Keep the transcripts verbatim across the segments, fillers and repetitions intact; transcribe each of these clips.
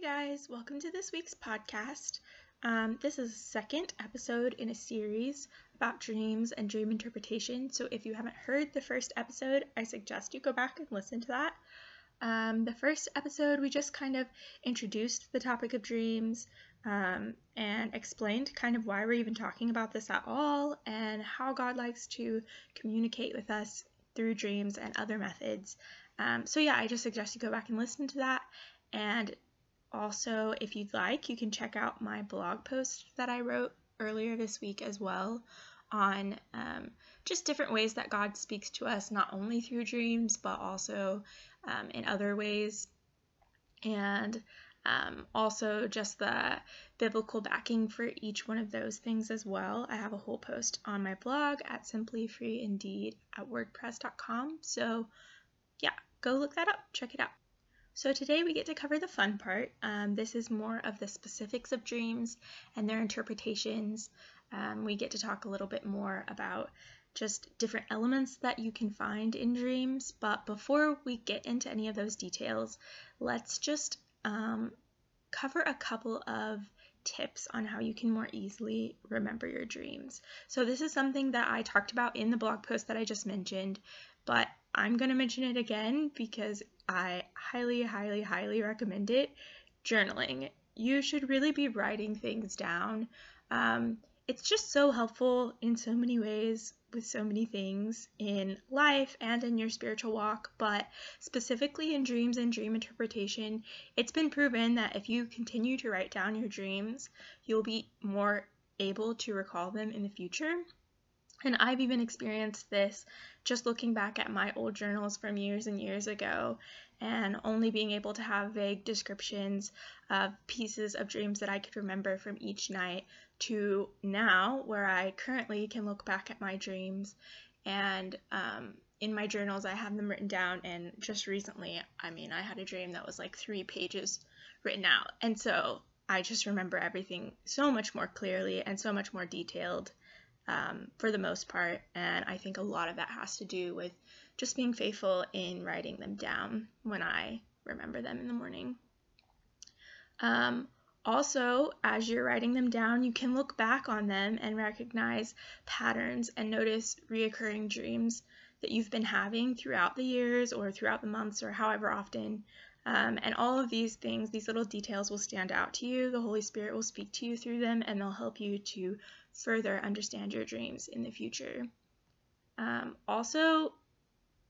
Hey guys, welcome to this week's podcast. Um, this is the second episode in a series about dreams and dream interpretation, so if you haven't heard the first episode, I suggest you go back and listen to that. Um, the first episode, we just kind of introduced the topic of dreams um, and explained kind of why we're even talking about this at all and how God likes to communicate with us through dreams and other methods. Um, so yeah, I just suggest you go back and listen to that. And also, if you'd like, you can check out my blog post that I wrote earlier this week as well on um, just different ways that God speaks to us, not only through dreams, but also um, in other ways. And um, also just the biblical backing for each one of those things as well. I have a whole post on my blog at simplyfreeindeed at wordpress dot com. So yeah, go look that up, check it out. So today we get to cover the fun part. Um, this is more of the specifics of dreams and their interpretations. Um, we get to talk a little bit more about just different elements that you can find in dreams. But before we get into any of those details, let's just um, cover a couple of tips on how you can more easily remember your dreams. So this is something that I talked about in the blog post that I just mentioned, but I'm going to mention it again because I highly, highly, highly recommend it. Journaling. You should really be writing things down. Um, it's just so helpful in so many ways with so many things in life and in your spiritual walk, but specifically in dreams and dream interpretation, it's been proven that if you continue to write down your dreams, you'll be more able to recall them in the future. And I've even experienced this just looking back at my old journals from years and years ago and only being able to have vague descriptions of pieces of dreams that I could remember from each night to now where I currently can look back at my dreams. And um, in my journals, I have them written down. And just recently, I mean, I had a dream that was like three pages written out. And so I just remember everything so much more clearly and so much more detailed. Um, for the most part, and I think a lot of that has to do with just being faithful in writing them down when I remember them in the morning. Um, also, as you're writing them down, you can look back on them and recognize patterns and notice reoccurring dreams that you've been having throughout the years or throughout the months or however often. Um, and all of these things, these little details will stand out to you. The Holy Spirit will speak to you through them, and they'll help you to further understand your dreams in the future. Um, also,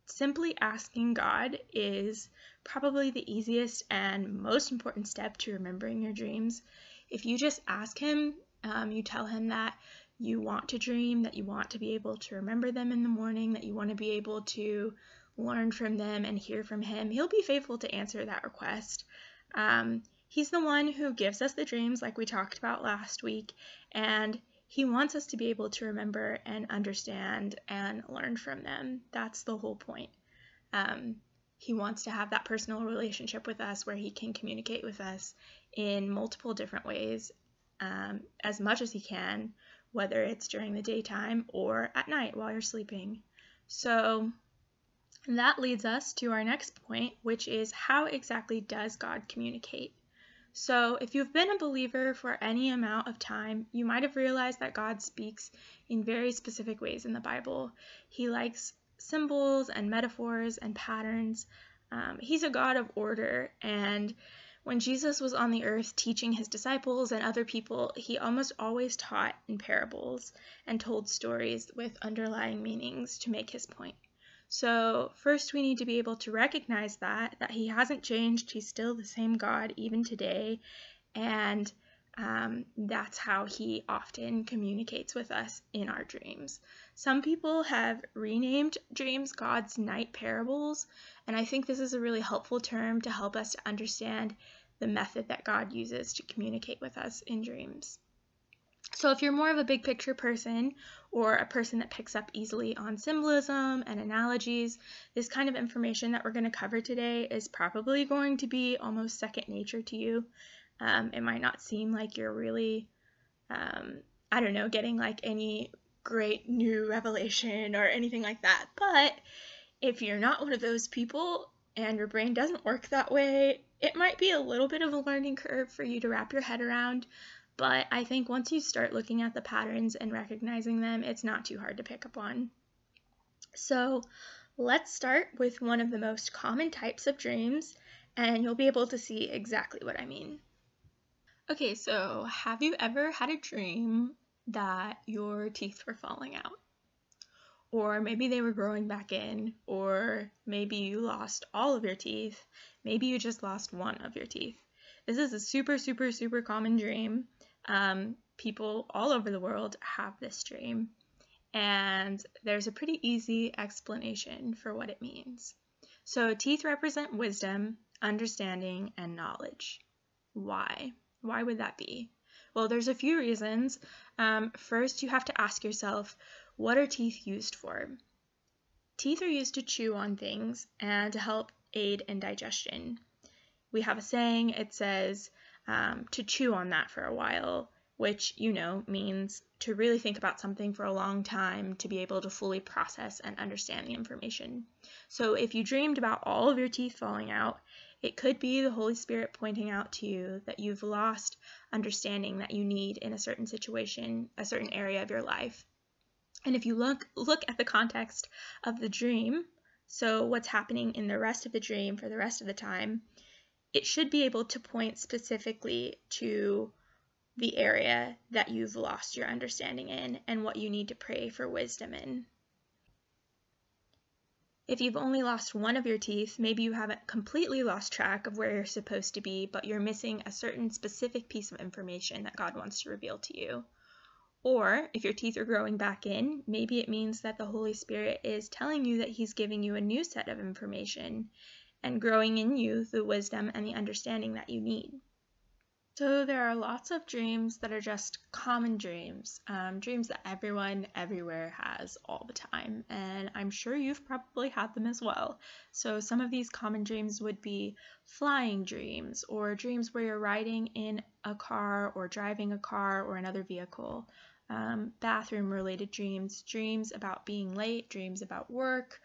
simply asking God is probably the easiest and most important step to remembering your dreams. If you just ask Him, um, you tell Him that you want to dream, that you want to be able to remember them in the morning, that you want to be able to learn from them and hear from Him, He'll be faithful to answer that request. Um, he's the one who gives us the dreams like we talked about last week, and He wants us to be able to remember and understand and learn from them. That's the whole point. Um, he wants to have that personal relationship with us where He can communicate with us in multiple different ways, um, as much as He can, whether it's during the daytime or at night while you're sleeping. So that leads us to our next point, which is how exactly does God communicate? So if you've been a believer for any amount of time, you might have realized that God speaks in very specific ways in the Bible. He likes symbols and metaphors and patterns. Um, he's a God of order, and when Jesus was on the earth teaching His disciples and other people, He almost always taught in parables and told stories with underlying meanings to make His point. So first we need to be able to recognize that, that He hasn't changed. He's still the same God even today. And um, that's how He often communicates with us in our dreams. Some people have renamed dreams God's night parables. And I think this is a really helpful term to help us to understand the method that God uses to communicate with us in dreams. So if you're more of a big picture person or a person that picks up easily on symbolism and analogies, this kind of information that we're going to cover today is probably going to be almost second nature to you. Um, it might not seem like you're really, um, I don't know, getting like any great new revelation or anything like that. But if you're not one of those people and your brain doesn't work that way, it might be a little bit of a learning curve for you to wrap your head around, but I think once you start looking at the patterns and recognizing them, it's not too hard to pick up on. So let's start with one of the most common types of dreams, and you'll be able to see exactly what I mean. Okay, so have you ever had a dream that your teeth were falling out? Or maybe they were growing back in, or maybe you lost all of your teeth. Maybe you just lost one of your teeth. This is a super, super, super common dream. Um, people all over the world have this dream, and there's a pretty easy explanation for what it means. So teeth represent wisdom, understanding, and knowledge. Why? Why would that be? Well, there's a few reasons. Um, first, you have to ask yourself, what are teeth used for? Teeth are used to chew on things and to help aid in digestion. We have a saying, it says um, to chew on that for a while, which, you know, means to really think about something for a long time to be able to fully process and understand the information. So if you dreamed about all of your teeth falling out, it could be the Holy Spirit pointing out to you that you've lost understanding that you need in a certain situation, a certain area of your life. And if you look look at the context of the dream, so what's happening in the rest of the dream for the rest of the time, it should be able to point specifically to the area that you've lost your understanding in and what you need to pray for wisdom in. If you've only lost one of your teeth, maybe you haven't completely lost track of where you're supposed to be, but you're missing a certain specific piece of information that God wants to reveal to you. Or if your teeth are growing back in, maybe it means that the Holy Spirit is telling you that He's giving you a new set of information and growing in you the wisdom and the understanding that you need. So there are lots of dreams that are just common dreams, um, dreams that everyone everywhere has all the time, and I'm sure you've probably had them as well. So some of these common dreams would be flying dreams, or dreams where you're riding in a car or driving a car or another vehicle, um, bathroom-related dreams, dreams about being late, dreams about work.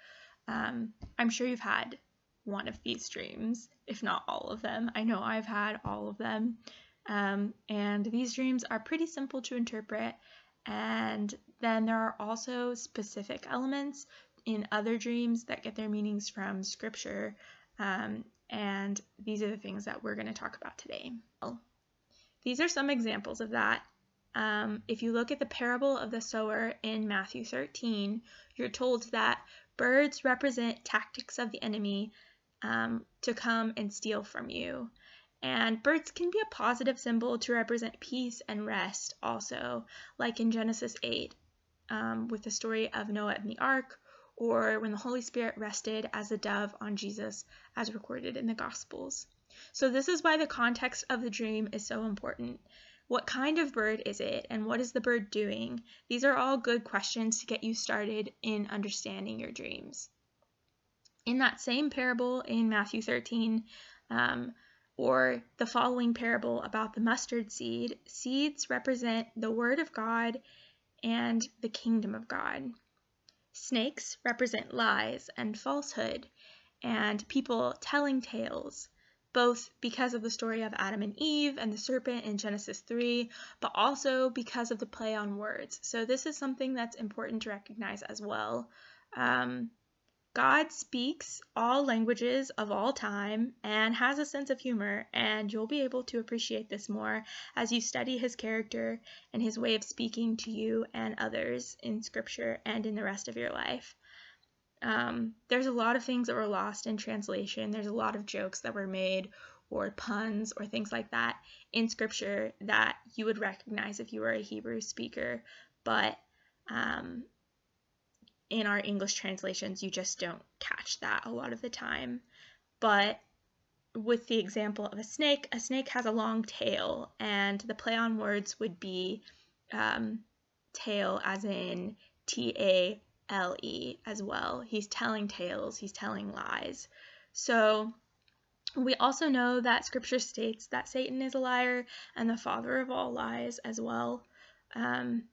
Um, I'm sure you've had one of these dreams, if not all of them. I know I've had all of them. Um, and these dreams are pretty simple to interpret, and then there are also specific elements in other dreams that get their meanings from scripture, um, and these are the things that we're going to talk about today. Well, these are some examples of that. Um, if you look at the parable of the sower in Matthew thirteen, you're told that birds represent tactics of the enemy um, to come and steal from you. And birds can be a positive symbol to represent peace and rest also, like in Genesis eight, um, with the story of Noah and the ark, or when the Holy Spirit rested as a dove on Jesus, as recorded in the Gospels. So this is why the context of the dream is so important. What kind of bird is it, and what is the bird doing? These are all good questions to get you started in understanding your dreams. In that same parable in Matthew thirteen, um, or the following parable about the mustard seed, seeds represent the Word of God and the Kingdom of God. Snakes represent lies and falsehood, and people telling tales, both because of the story of Adam and Eve and the serpent in Genesis three, but also because of the play on words. So this is something that's important to recognize as well. Um, God speaks all languages of all time and has a sense of humor, and you'll be able to appreciate this more as you study His character and His way of speaking to you and others in Scripture and in the rest of your life. Um, there's a lot of things that were lost in translation. There's a lot of jokes that were made, or puns, or things like that in scripture that you would recognize if you were a Hebrew speaker, but um, in our English translations, you just don't catch that a lot of the time. But with the example of a snake, a snake has a long tail, and the play on words would be um, tail as in T A L E as well. He's telling tales, he's telling lies. So we also know that scripture states that Satan is a liar and the father of all lies as well. Um,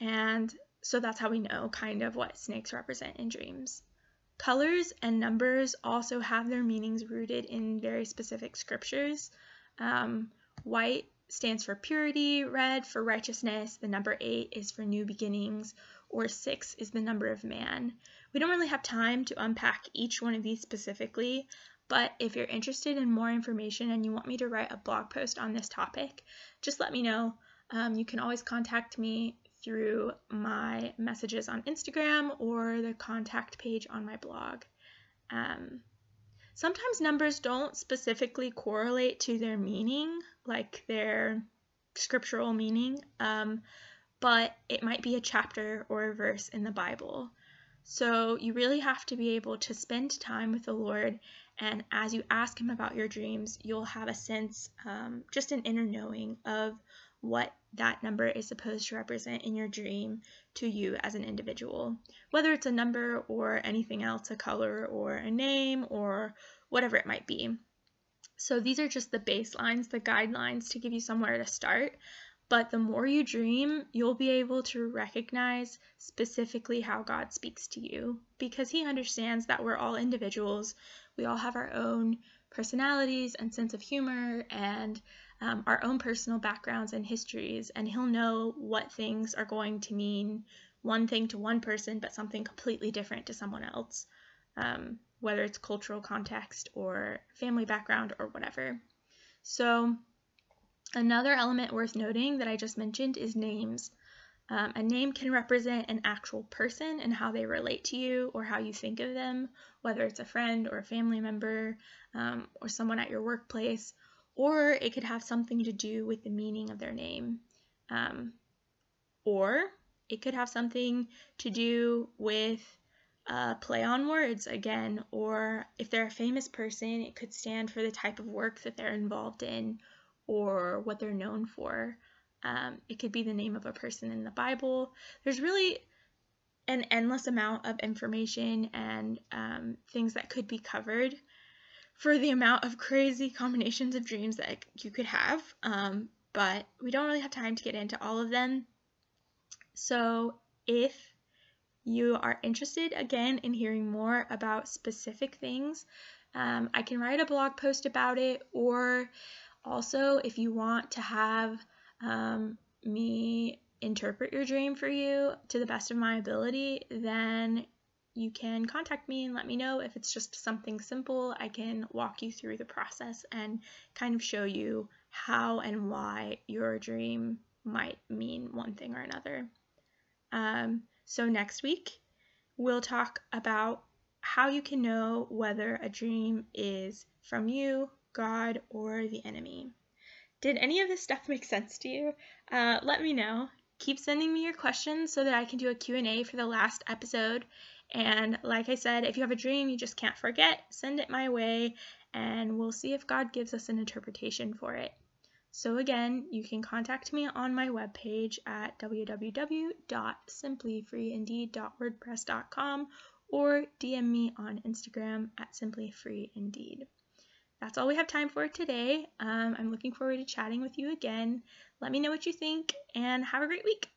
and so that's how we know kind of what snakes represent in dreams. Colors and numbers also have their meanings rooted in very specific scriptures. Um, white stands for purity, red for righteousness, the number eight is for new beginnings, or six is the number of man. We don't really have time to unpack each one of these specifically, but if you're interested in more information and you want me to write a blog post on this topic, just let me know. Um, you can always contact me through my messages on Instagram or the contact page on my blog. Um, sometimes numbers don't specifically correlate to their meaning, like their scriptural meaning, um, but it might be a chapter or a verse in the Bible. So you really have to be able to spend time with the Lord, and as you ask Him about your dreams, you'll have a sense, um, just an inner knowing of what that number is supposed to represent in your dream to you as an individual, whether it's a number or anything else, a color or a name or whatever it might be. So these are just the baselines, the guidelines to give you somewhere to start, but the more you dream, you'll be able to recognize specifically how God speaks to you, because He understands that we're all individuals. We all have our own personalities and sense of humor and Um, our own personal backgrounds and histories, and He'll know what things are going to mean one thing to one person but something completely different to someone else, um, whether it's cultural context or family background or whatever. So another element worth noting that I just mentioned is names. Um, a name can represent an actual person and how they relate to you or how you think of them, whether it's a friend or a family member, um, or someone at your workplace, or it could have something to do with the meaning of their name. Um, or it could have something to do with uh, play on words again, or if they're a famous person, it could stand for the type of work that they're involved in or what they're known for. Um, it could be the name of a person in the Bible. There's really an endless amount of information and um, things that could be covered for the amount of crazy combinations of dreams that you could have, um, but we don't really have time to get into all of them. So if you are interested, again, in hearing more about specific things, um, I can write a blog post about it, or also if you want to have um, me interpret your dream for you to the best of my ability, then you can contact me and let me know. If it's just something simple, I can walk you through the process and kind of show you how and why your dream might mean one thing or another. Um, so next week, we'll talk about how you can know whether a dream is from you, God, or the enemy. Did any of this stuff make sense to you? Uh, let me know. Keep sending me your questions so that I can do a Q and A for the last episode. And like I said, if you have a dream you just can't forget, send it my way, and we'll see if God gives us an interpretation for it. So again, you can contact me on my webpage at w w w dot simply free indeed dot wordpress dot com or D M me on Instagram at simplyfreeindeed. That's all we have time for today. Um, I'm looking forward to chatting with you again. Let me know what you think, and have a great week!